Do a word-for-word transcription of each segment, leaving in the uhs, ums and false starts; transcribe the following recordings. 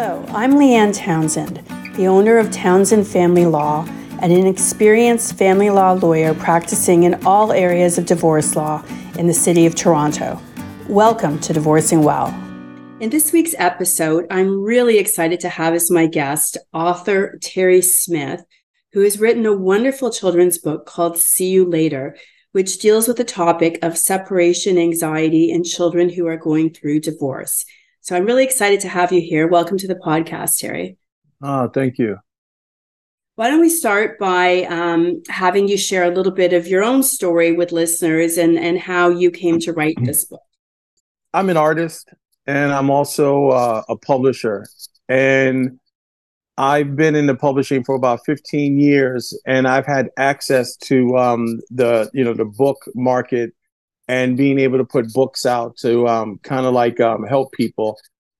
Hello, I'm Leanne Townsend, the owner of Townsend Family Law and an experienced family law lawyer practicing in all areas of divorce law in the city of Toronto. Welcome to Divorcing Well. In this week's episode, I'm really excited to have as my guest author Terry Smith, who has written a wonderful children's book called See You Later, which deals with the topic of separation anxiety in children who are going through divorce. So I'm really excited to have you here. Welcome to the podcast, Terry. Oh, thank you. Why don't we start by um, having you share a little bit of your own story with listeners and, and how you came to write this book. I'm an artist, and I'm also uh, a publisher. And I've been in the publishing for about fifteen years, and I've had access to um, the, you know, the book market and being able to put books out to um, kind of like um, help people.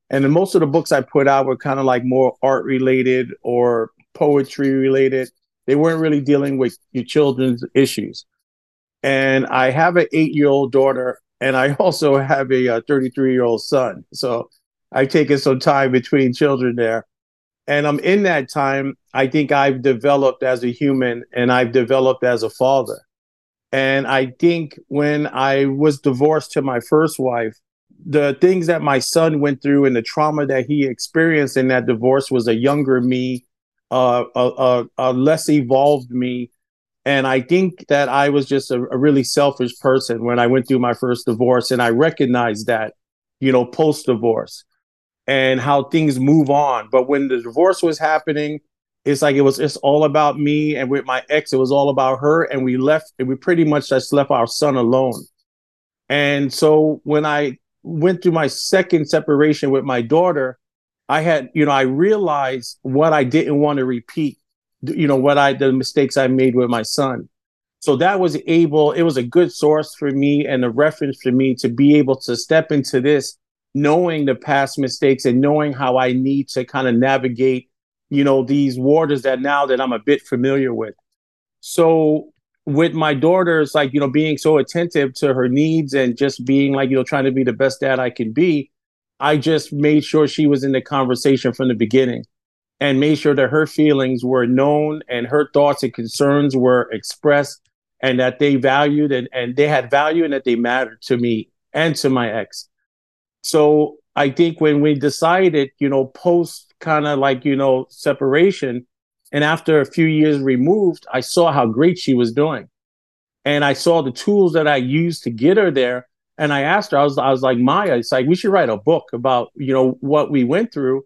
And then most of the books I put out were kind of like more art related or poetry related. They weren't really dealing with your children's issues. And I have an eight-year-old daughter, and I also have a thirty-three-year-old son. So I've taken some time between children there. And I'm in that time, I think I've developed as a human and I've developed as a father. And I think when I was divorced to my first wife, the things that my son went through and the trauma that he experienced in that divorce was a younger me, uh, a, a, a less evolved me. And I think that I was just a, a really selfish person when I went through my first divorce. And I recognized that, you know, post-divorce, and how things move on. But when the divorce was happening, it's like it was it's all about me. And with my ex, it was all about her. And we left, and we pretty much just left our son alone. And so when I went through my second separation with my daughter, I had, you know, I realized what I didn't want to repeat, you know, what I the mistakes I made with my son. So that was able, it was a good source for me and a reference for me to be able to step into this, knowing the past mistakes and knowing how I need to kind of navigate, you know, these waters that now that I'm a bit familiar with. So with my daughter, it's like, you know, being so attentive to her needs and just being like, you know, trying to be the best dad I can be. I just made sure she was in the conversation from the beginning and made sure that her feelings were known and her thoughts and concerns were expressed and that they valued and, and they had value and that they mattered to me and to my ex. So I think when we decided, you know, post kind of like, you know, separation, and after a few years removed, I saw how great she was doing. And I saw the tools that I used to get her there. And I asked her, I was, I was like, Maya, it's like, we should write a book about, you know, what we went through.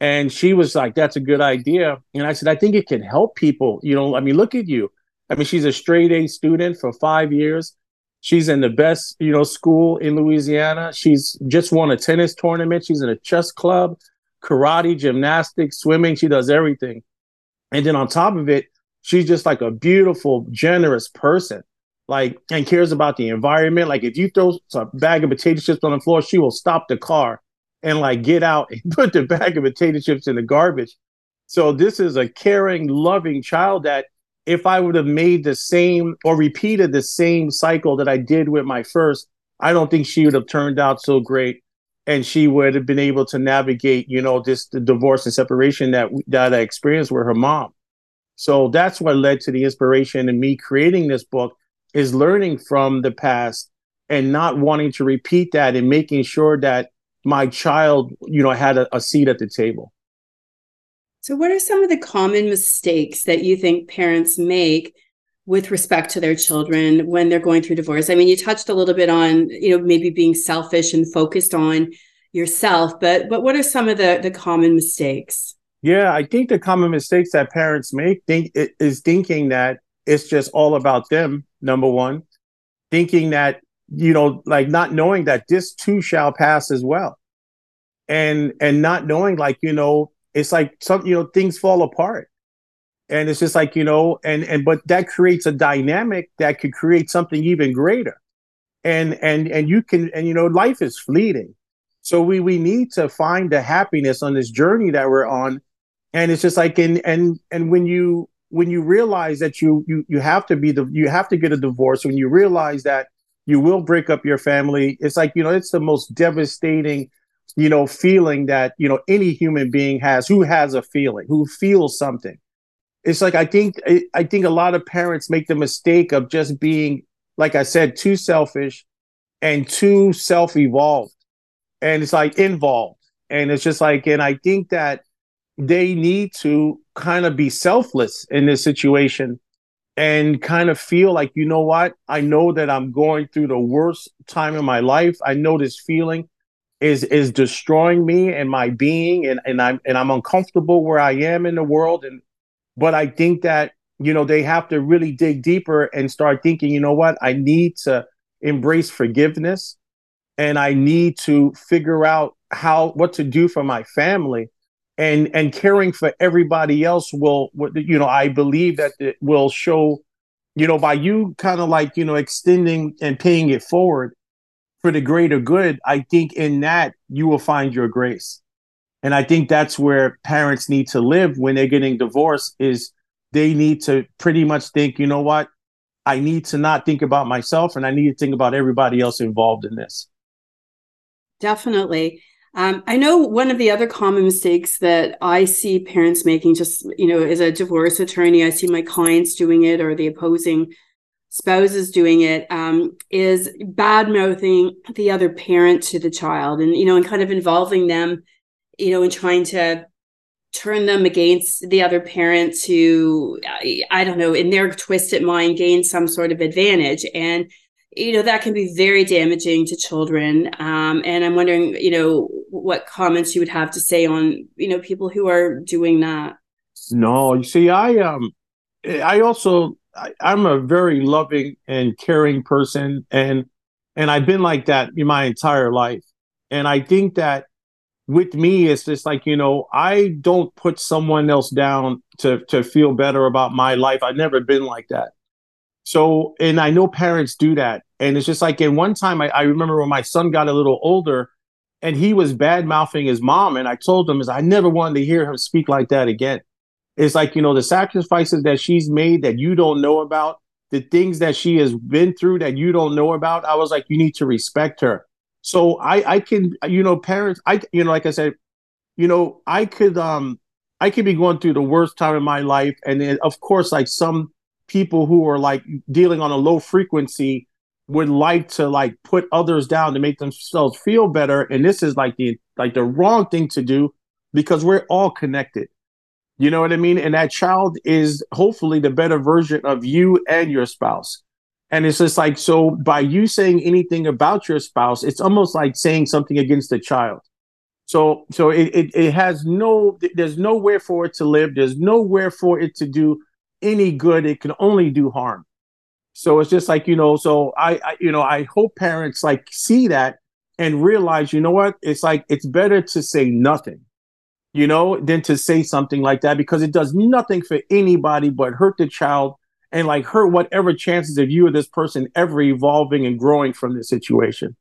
And she was like, that's a good idea. And I said, I think it can help people. You know, I mean, look at you. I mean, she's a straight A student for five years. She's in the best, you know, school in Louisiana. She's just won a tennis tournament. She's in a chess club, karate, gymnastics, swimming. She does everything. And then on top of it, she's just like a beautiful, generous person, like, and cares about the environment. Like if you throw a bag of potato chips on the floor, she will stop the car and like get out and put the bag of potato chips in the garbage. So this is a caring, loving child that, if I would have made the same or repeated the same cycle that I did with my first, I don't think she would have turned out so great, and she would have been able to navigate, you know, this the divorce and separation that that I experienced with her mom. So that's what led to the inspiration in me creating this book, is learning from the past and not wanting to repeat that and making sure that my child, you know, had a, a seat at the table. So what are some of the common mistakes that you think parents make with respect to their children when they're going through divorce? I mean, you touched a little bit on, you know, maybe being selfish and focused on yourself, but but what are some of the, the common mistakes? Yeah, I think the common mistakes that parents make think is thinking that it's just all about them, number one, thinking that, you know, like not knowing that this too shall pass as well. And and not knowing, like, you know, it's like some, you know, things fall apart, and it's just like, you know, and and but that creates a dynamic that could create something even greater, and and and you can and you know life is fleeting, so we we need to find the happiness on this journey that we're on, and it's just like and and and when you when you realize that you you you have to be the you have to get a divorce, when you realize that you will break up your family, it's like, you know, it's the most devastating you know, feeling that, you know, any human being has, who has a feeling, who feels something. It's like, I think, I, I think a lot of parents make the mistake of just being, like I said, too selfish and too self-evolved, and it's like involved. And it's just like, and I think that they need to kind of be selfless in this situation and kind of feel like, you know what, I know that I'm going through the worst time in my life. I know this feeling is is destroying me and my being, and, and I'm and I'm uncomfortable where I am in the world. And but I think that, you know, they have to really dig deeper and start thinking, you know what, I need to embrace forgiveness, and I need to figure out how what to do for my family, and and caring for everybody else will, you know, I believe that it will show, you know, by you kind of like, you know, extending and paying it forward for the greater good. I think in that you will find your grace. And I think that's where parents need to live when they're getting divorced, is they need to pretty much think, you know what, I need to not think about myself, and I need to think about everybody else involved in this. Definitely. Um, I know one of the other common mistakes that I see parents making, just, you know, as a divorce attorney, I see my clients doing it, or the opposing spouses doing it, um, is bad mouthing the other parent to the child, and, you know, and kind of involving them, you know, in trying to turn them against the other parent to, I don't know, in their twisted mind, gain some sort of advantage. And, you know, that can be very damaging to children. Um, and I'm wondering, you know, what comments you would have to say on, you know, people who are doing that. No, you see, I, um, I also, I, I'm a very loving and caring person. And, and I've been like that in my entire life. And I think that, with me, it's just like, you know, I don't put someone else down to to feel better about my life. I've never been like that. So, and I know parents do that. And it's just like, in one time, I, I remember when my son got a little older and he was bad mouthing his mom. And I told him, is I never wanted to hear him speak like that again. It's like, you know, the sacrifices that she's made that you don't know about, the things that she has been through that you don't know about. I was like, you need to respect her. So I, I can, you know, parents, I, you know, like I said, you know, I could, um, I could be going through the worst time in my life. And then, of course, like some people who are like dealing on a low frequency would like to like put others down to make themselves feel better. And this is like the, like the wrong thing to do, because we're all connected. You know what I mean? And that child is hopefully the better version of you and your spouse. And it's just like, so by you saying anything about your spouse, it's almost like saying something against the child. So so it, it, it has no, there's nowhere for it to live. There's nowhere for it to do any good. It can only do harm. So it's just like, you know, so I, I you know, I hope parents like see that and realize, you know what, it's like, it's better to say nothing, you know, than to say something like that, because it does nothing for anybody but hurt the child. And like hurt whatever chances of you or this person ever evolving and growing from this situation.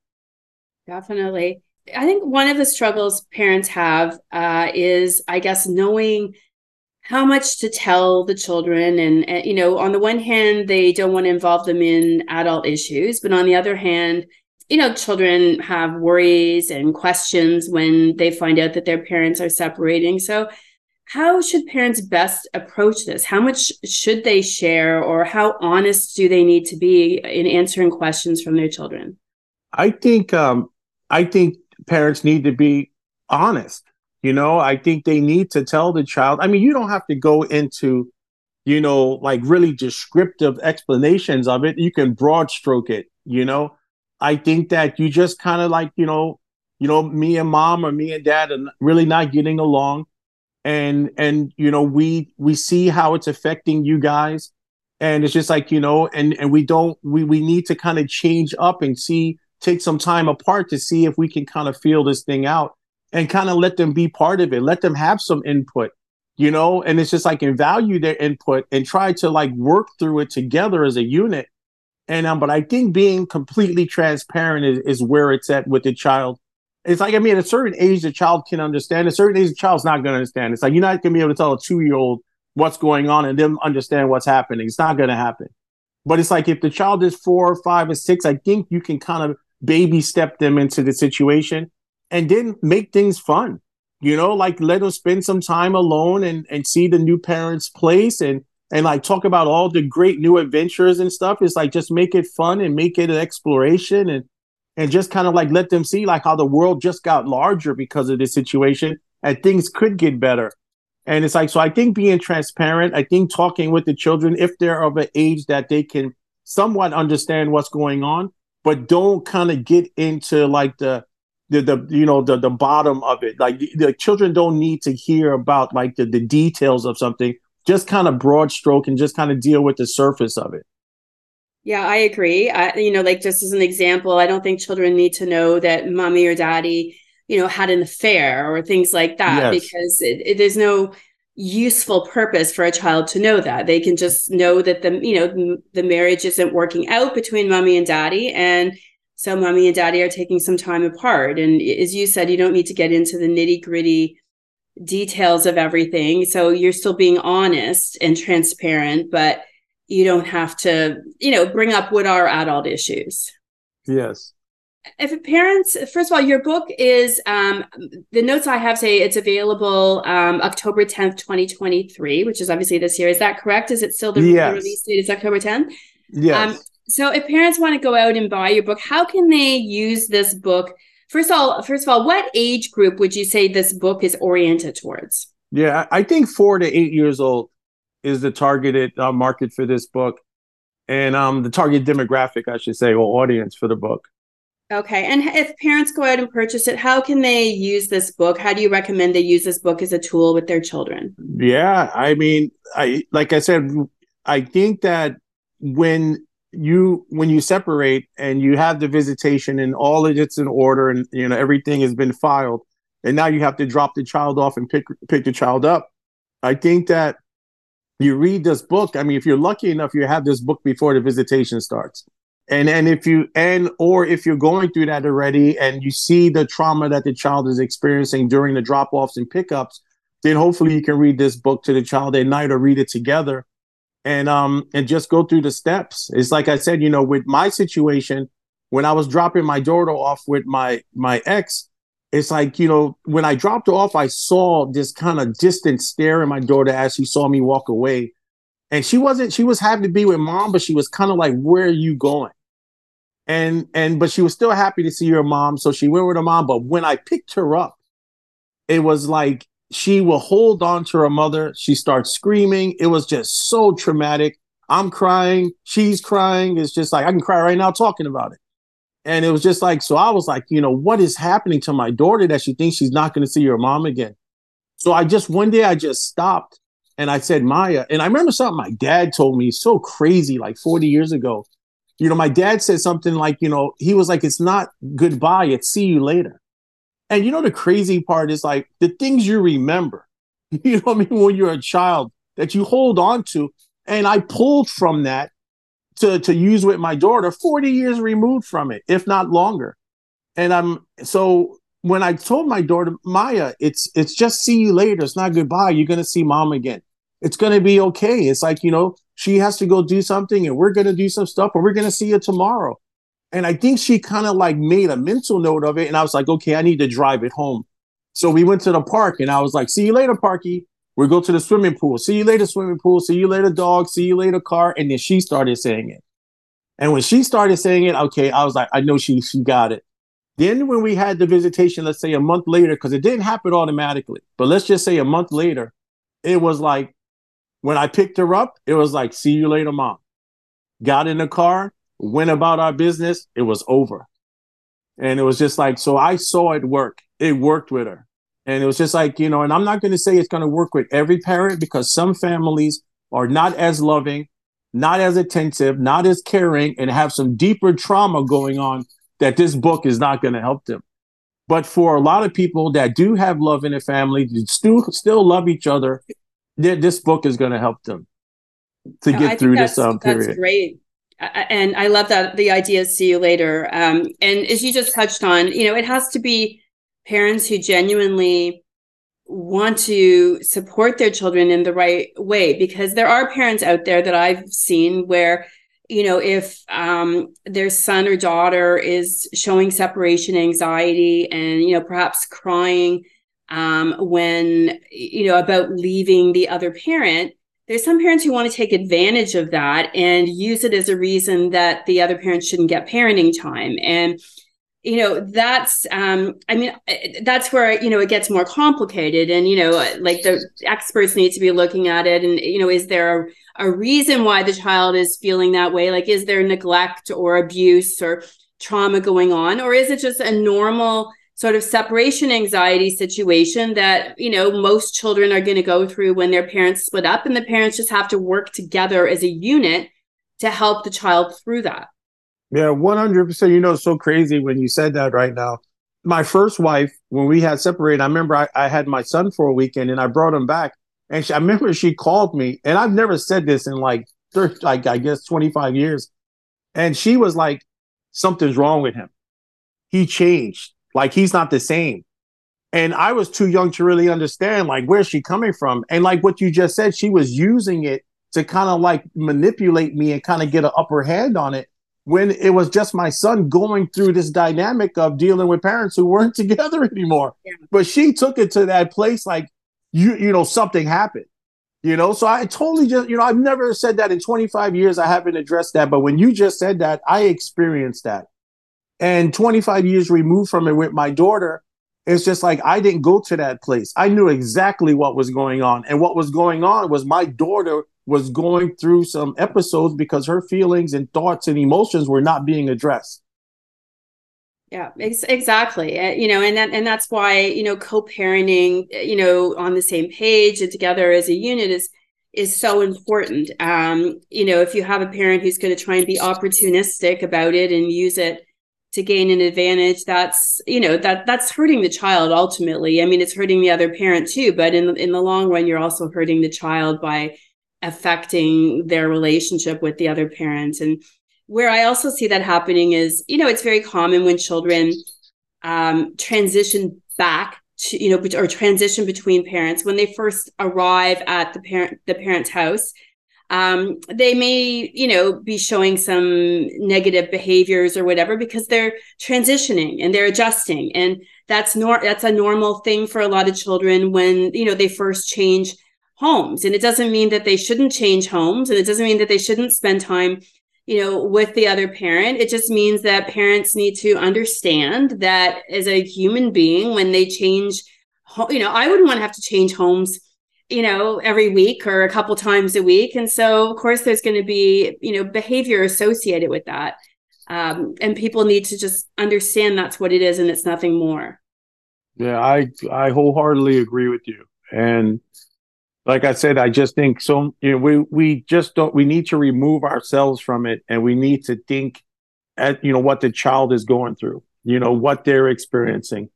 Definitely. I think one of the struggles parents have uh, is, I guess, knowing how much to tell the children. And, and, you know, on the one hand, they don't want to involve them in adult issues. But on the other hand, you know, children have worries and questions when they find out that their parents are separating. So how should parents best approach this? How much should they share, or how honest do they need to be in answering questions from their children? I think um, I think parents need to be honest. You know, I think they need to tell the child. I mean, you don't have to go into, you know, like really descriptive explanations of it. You can broad stroke it. You know, I think that you just kind of like, you know, you know, me and mom or me and dad are really not getting along. And, and, you know, we, we see how it's affecting you guys. And it's just like, you know, and, and we don't, we, we need to kind of change up and see, take some time apart to see if we can kind of feel this thing out, and kind of let them be part of it. Let them have some input, you know, and it's just like, and value their input and try to like work through it together as a unit. And, um, but I think being completely transparent is, is where it's at with the child. It's like, I mean, at a certain age, the child can understand. At a certain age, the child's not going to understand. It's like, you're not going to be able to tell a two-year-old what's going on and them understand what's happening. It's not going to happen. But it's like, if the child is four or five or six, I think you can kind of baby step them into the situation and then make things fun. You know, like let them spend some time alone and, and see the new parents' place and, and like talk about all the great new adventures and stuff. It's like, just make it fun and make it an exploration and, and just kind of like let them see like how the world just got larger because of this situation and things could get better. And it's like, so I think being transparent, I think talking with the children, if they're of an age that they can somewhat understand what's going on, but don't kind of get into like the, The, the you know the the bottom of it. Like the, the children don't need to hear about like the, the details of something. Just kind of broad stroke and just kind of deal with the surface of it. Yeah, I agree. I, you know, like just as an example, I don't think children need to know that mommy or daddy, you know, had an affair or things like that, yes. because it, it, there's no useful purpose for a child to know that. They can just know that the you know the marriage isn't working out between mommy and daddy, and so mommy and daddy are taking some time apart. And as you said, you don't need to get into the nitty gritty details of everything. So you're still being honest and transparent, but you don't have to, you know, bring up what are adult issues. Yes. If parents, first of all, your book is, um, the notes I have say it's available um, October tenth, twenty twenty-three, which is obviously this year. Is that correct? Is it still the yes. release date is October tenth? Yes. Um, So if parents want to go out and buy your book, how can they use this book? First of all, first of all, what age group would you say this book is oriented towards? Yeah, I think four to eight years old is the targeted uh, market for this book, and um, the target demographic, I should say, or audience for the book. Okay. And if parents go out and purchase it, how can they use this book? How do you recommend they use this book as a tool with their children? Yeah, I mean, I like I said, I think that when you when you separate and you have the visitation and all of it's in order and you know everything has been filed and now you have to drop the child off and pick pick the child up, I think that you read this book. I mean, if you're lucky enough, you have this book before the visitation starts, and and if you and or if you're going through that already and you see the trauma that the child is experiencing during the drop-offs and pickups, then hopefully you can read this book to the child at night or read it together. And um and just go through the steps. It's like I said, you know, with my situation, when I was dropping my daughter off with my my ex, it's like, you know, when I dropped her off, I saw this kind of distant stare in my daughter as she saw me walk away. And she wasn't, she was happy to be with mom, but she was kind of like, where are you going? And and but she was still happy to see her mom. So she went with her mom. But when I picked her up, it was like, she will hold on to her mother. She starts screaming. It was just so traumatic. I'm crying. She's crying. It's just like, I can cry right now talking about it. And it was just like, so I was like, you know, what is happening to my daughter that she thinks she's not going to see her mom again? So I just, one day I just stopped and I said, Maya, and I remember something my dad told me so crazy, like forty years ago, you know, my dad said something like, you know, he was like, it's not goodbye, it's see you later. And you know, the crazy part is like the things you remember, you know what I mean, when you're a child that you hold on to. And I pulled from that to, to use with my daughter forty years removed from it, if not longer. And I'm so when I told my daughter, Maya, it's it's just see you later. It's not goodbye. You're going to see mom again. It's going to be OK. It's like, you know, she has to go do something and we're going to do some stuff and we're going to see you tomorrow. And I think she kind of like made a mental note of it. And I was like, okay, I need to drive it home. So we went to the park and I was like, see you later, Parky. We'll go to the swimming pool. See you later, swimming pool. See you later, dog. See you later, car. And then she started saying it. And when she started saying it, okay, I was like, I know she she got it. Then when we had the visitation, let's say a month later, because it didn't happen automatically, but let's just say a month later, it was like, when I picked her up, it was like, see you later, mom. Got in the car. Went about our business, it was over. And it was just like, so I saw it work. It worked with her. And it was just like, you know, and I'm not going to say it's going to work with every parent because some families are not as loving, not as attentive, not as caring, and have some deeper trauma going on that this book is not going to help them. But for a lot of people that do have love in their family, still, still love each other, this book is going to help them to get no, through this um, period. That's great. And I love that the idea is see you later. Um, and as you just touched on, you know, it has to be parents who genuinely want to support their children in the right way, because there are parents out there that I've seen where you know, if um, their son or daughter is showing separation anxiety and, you know, perhaps crying um, when, you know, about leaving the other parent, there's some parents who want to take advantage of that and use it as a reason that the other parent shouldn't get parenting time. And, you know, that's, um, I mean, that's where, you know, it gets more complicated. And, you know, like the experts need to be looking at it. And, you know, is there a a reason why the child is feeling that way? Like, is there neglect or abuse or trauma going on? Or is it just a normal sort of separation anxiety situation that, you know, most children are going to go through when their parents split up, and the parents just have to work together as a unit to help the child through that? Yeah, one hundred percent. You know, it's so crazy when you said that right now. My first wife, when we had separated, I remember I, I had my son for a weekend and I brought him back. And she, I remember she called me, and I've never said this in like, like I guess twenty-five years. And she was like, something's wrong with him. He changed. Like, he's not the same. And I was too young to really understand, like, where's she coming from? And like what you just said, she was using it to kind of like manipulate me and kind of get an upper hand on it, when it was just my son going through this dynamic of dealing with parents who weren't together anymore. Yeah. But she took it to that place like, you you know, something happened, you know? So I totally just, you know, I've never said that in twenty-five years. I haven't addressed that. But when you just said that, I experienced that. And twenty-five years removed from it with my daughter, it's just like, I didn't go to that place. I knew exactly what was going on. And what was going on was my daughter was going through some episodes because her feelings and thoughts and emotions were not being addressed. Yeah, ex- exactly. Uh, you know, and that, and that's why, you know, co-parenting, you know, on the same page and together as a unit is, is so important. Um, you know, if you have a parent who's going to try and be opportunistic about it and use it to gain an advantage, that's, you know, that that's hurting the child ultimately. I mean, it's hurting the other parent too, but in, in the long run, you're also hurting the child by affecting their relationship with the other parent. And where I also see that happening is, you know, it's very common when children um, transition back to, you know, or transition between parents. When they first arrive at the parent, the parent's house, um, they may, you know, be showing some negative behaviors or whatever because they're transitioning and they're adjusting. And that's nor- that's a normal thing for a lot of children when, you know, they first change homes. And it doesn't mean that they shouldn't change homes. And it doesn't mean that they shouldn't spend time, you know, with the other parent. It just means that parents need to understand that as a human being, when they change, you know, I wouldn't want to have to change homes, you know, every week or a couple times a week. And so, of course, there's going to be, you know, behavior associated with that. Um, and people need to just understand that's what it is and it's nothing more. Yeah, I, I wholeheartedly agree with you. And like I said, I just think so, you know, we, we just don't, we need to remove ourselves from it, and we need to think at, you know, what the child is going through, you know, what they're experiencing.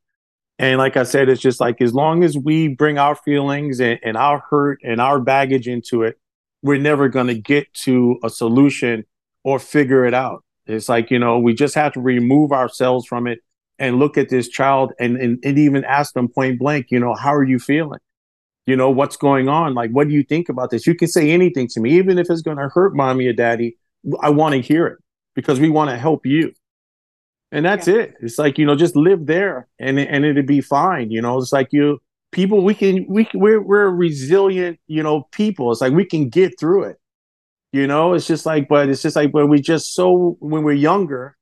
And like I said, it's just like, as long as we bring our feelings and, and our hurt and our baggage into it, we're never going to get to a solution or figure it out. It's like, you know, we just have to remove ourselves from it and look at this child and, and, and even ask them point blank, you know, how are you feeling? You know, what's going on? Like, what do you think about this? You can say anything to me, even if it's going to hurt mommy or daddy. I want to hear it because we want to help you. And that's yeah. it. It's like, you know, just live there and and it'll be fine. You know, it's like you people, we can, we we're, we're resilient, you know, people. It's like, we can get through it. You know, it's just like, but it's just like, when we just so when we're younger,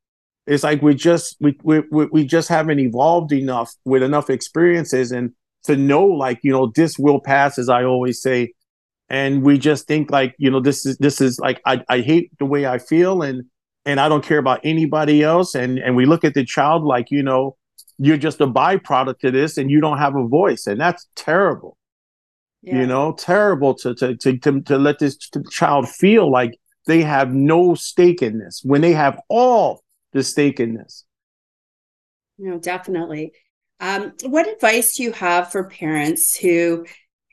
it's like, we just, we we we just haven't evolved enough with enough experiences and to know, like, you know, this will pass, as I always say. And we just think like, you know, this is, this is like, I, I hate the way I feel and, and I don't care about anybody else. And, and we look at the child like, you know, you're just a byproduct to this and you don't have a voice. And that's terrible, yeah. you know, terrible to, to, to, to, to let this child feel like they have no stake in this when they have all the stake in this. No, definitely. Um, what advice do you have for parents who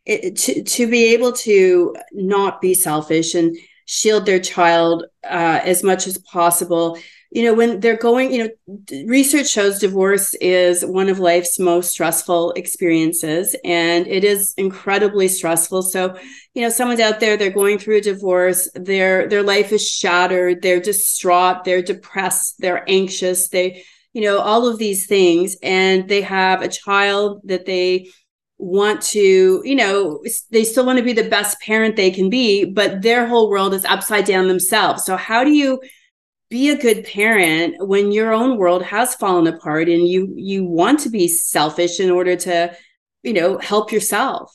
it, to, to be able to not be selfish and shield their child uh, as much as possible you know, when they're going, you know, research shows divorce is one of life's most stressful experiences, and it is incredibly stressful. So, you know, someone's out there, they're going through a divorce, their their life is shattered, they're distraught, they're depressed, they're anxious, they, you know, all of these things, and they have a child that they want to, you know, they still want to be the best parent they can be, but their whole world is upside down themselves. So how do you be a good parent when your own world has fallen apart and you you want to be selfish in order to, you know, help yourself?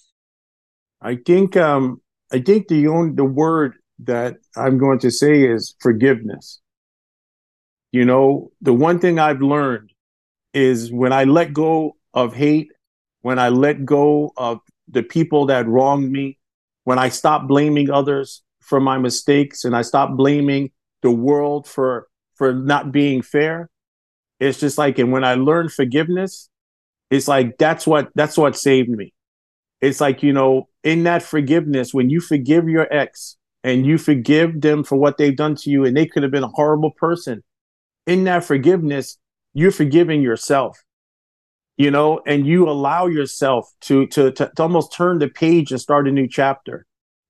I think um, I think the only, the word that I'm going to say is forgiveness. You know, the one thing I've learned is when I let go of hate, when I let go of the people that wronged me, when I stop blaming others for my mistakes and I stop blaming the world for for not being fair, it's just like, and when I learned forgiveness, it's like, that's what, that's what saved me. It's like, you know, in that forgiveness, when you forgive your ex and you forgive them for what they've done to you, and they could have been a horrible person, in that forgiveness, you're forgiving yourself, you know, and you allow yourself to, to, to, to almost turn the page and start a new chapter.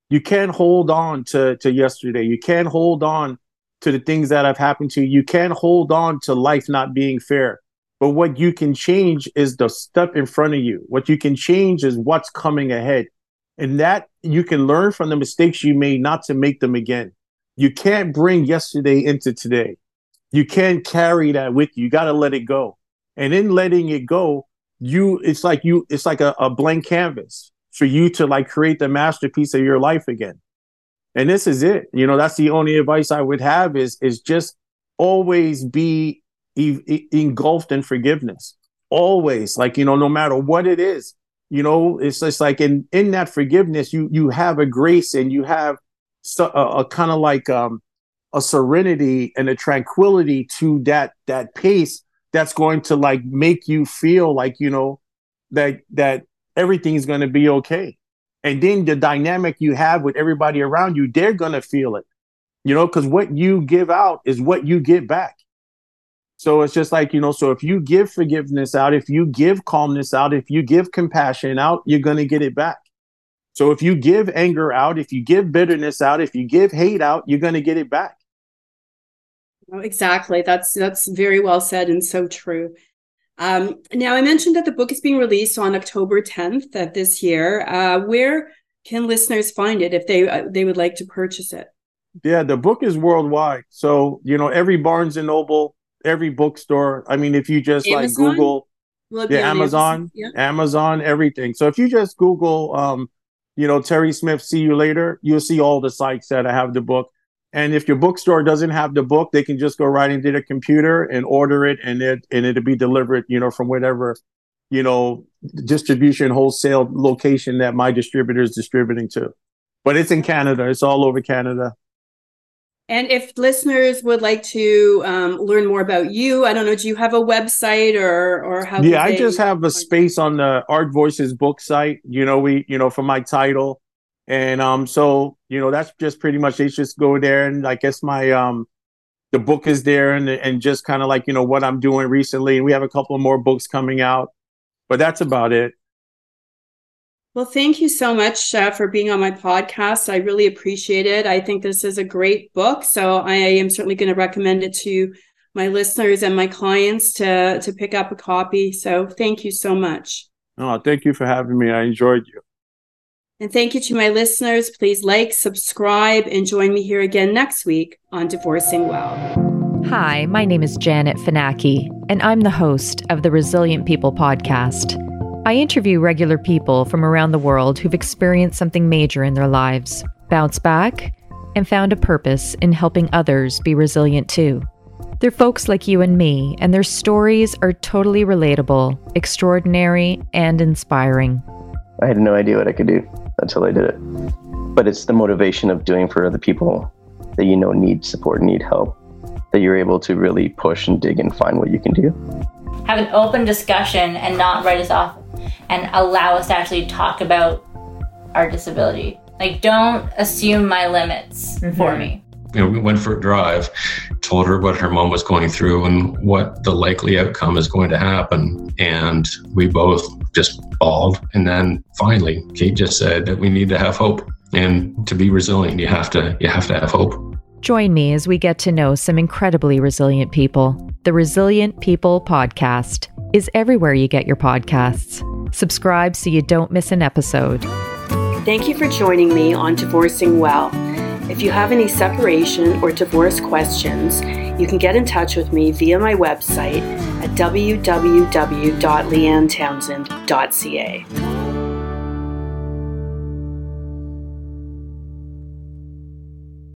You can't hold on to, to yesterday. You can't hold on to the things that have happened to you. You can't hold on to life not being fair. But what you can change is the step in front of you. What you can change is what's coming ahead. And that you can learn from the mistakes you made not to make them again. You can't bring yesterday into today. You can't carry that with you. You got to let it go. And in letting it go, you it's like you it's like a, a blank canvas for you to like create the masterpiece of your life again. And this is it. You know, that's the only advice I would have is, is just always be e- e- engulfed in forgiveness. Always. Like, you know, no matter what it is, you know, it's just like in, in that forgiveness, you you have a grace and you have a, a kind of like um, a serenity and a tranquility to that that pace that's going to like make you feel like, you know, that that everything's going to be okay. And then the dynamic you have with everybody around you, they're going to feel it, you know, because what you give out is what you get back. So it's just like, you know, so if you give forgiveness out, if you give calmness out, if you give compassion out, you're going to get it back. So if you give anger out, if you give bitterness out, if you give hate out, you're going to get it back. Exactly. That's that's very well said and so true. Um, now, I mentioned that the book is being released on October tenth of this year. Uh, where can listeners find it if they uh, they would like to purchase it? Yeah, the book is worldwide. So, you know, every Barnes and Noble, every bookstore. I mean, if you just Amazon? like Google, well, yeah, Amazon, yeah. Amazon, everything. So if you just Google, um, you know, Terry Smith, See You Later, you'll see all the sites that I have the book. And if your bookstore doesn't have the book, they can just go right into their computer and order it, and it and it'll be delivered, you know, from whatever, you know, distribution wholesale location that my distributor is distributing to. But it's in Canada; it's all over Canada. And if listeners would like to um, learn more about you, I don't know, do you have a website or or how? Yeah, I just have a space on the Art Voices book site. You know, we you know for my title. And um, so, you know, that's just pretty much, they just go there. And I guess my, um, the book is there and and just kind of like, you know, what I'm doing recently. And we have a couple more books coming out, but that's about it. Well, thank you so much uh, for being on my podcast. I really appreciate it. I think this is a great book. So I am certainly going to recommend it to my listeners and my clients to, to pick up a copy. So thank you so much. Oh, thank you for having me. I enjoyed you. And thank you to my listeners. Please like, subscribe, and join me here again next week on Divorcing Well. Hi, my name is Janet Finacki, and I'm the host of the Resilient People podcast. I interview regular people from around the world who've experienced something major in their lives, bounced back, and found a purpose in helping others be resilient too. They're folks like you and me, and their stories are totally relatable, extraordinary, and inspiring. I had no idea what I could do until I did it. But it's the motivation of doing for other people that you know need support, need help, that you're able to really push and dig and find what you can do. Have an open discussion and not write us off, and allow us to actually talk about our disability. Like, don't assume my limits mm-hmm. for me. you know, we went for a drive, told her what her mom was going through and what the likely outcome is going to happen. And we both just bawled. And then finally, Kate just said that we need to have hope. And to be resilient, you have to, you have to have hope. Join me as we get to know some incredibly resilient people. The Resilient People podcast is everywhere you get your podcasts. Subscribe so you don't miss an episode. Thank you for joining me on Divorcing Well. If you have any separation or divorce questions, you can get in touch with me via my website at w w w dot leanne townsend dot c a.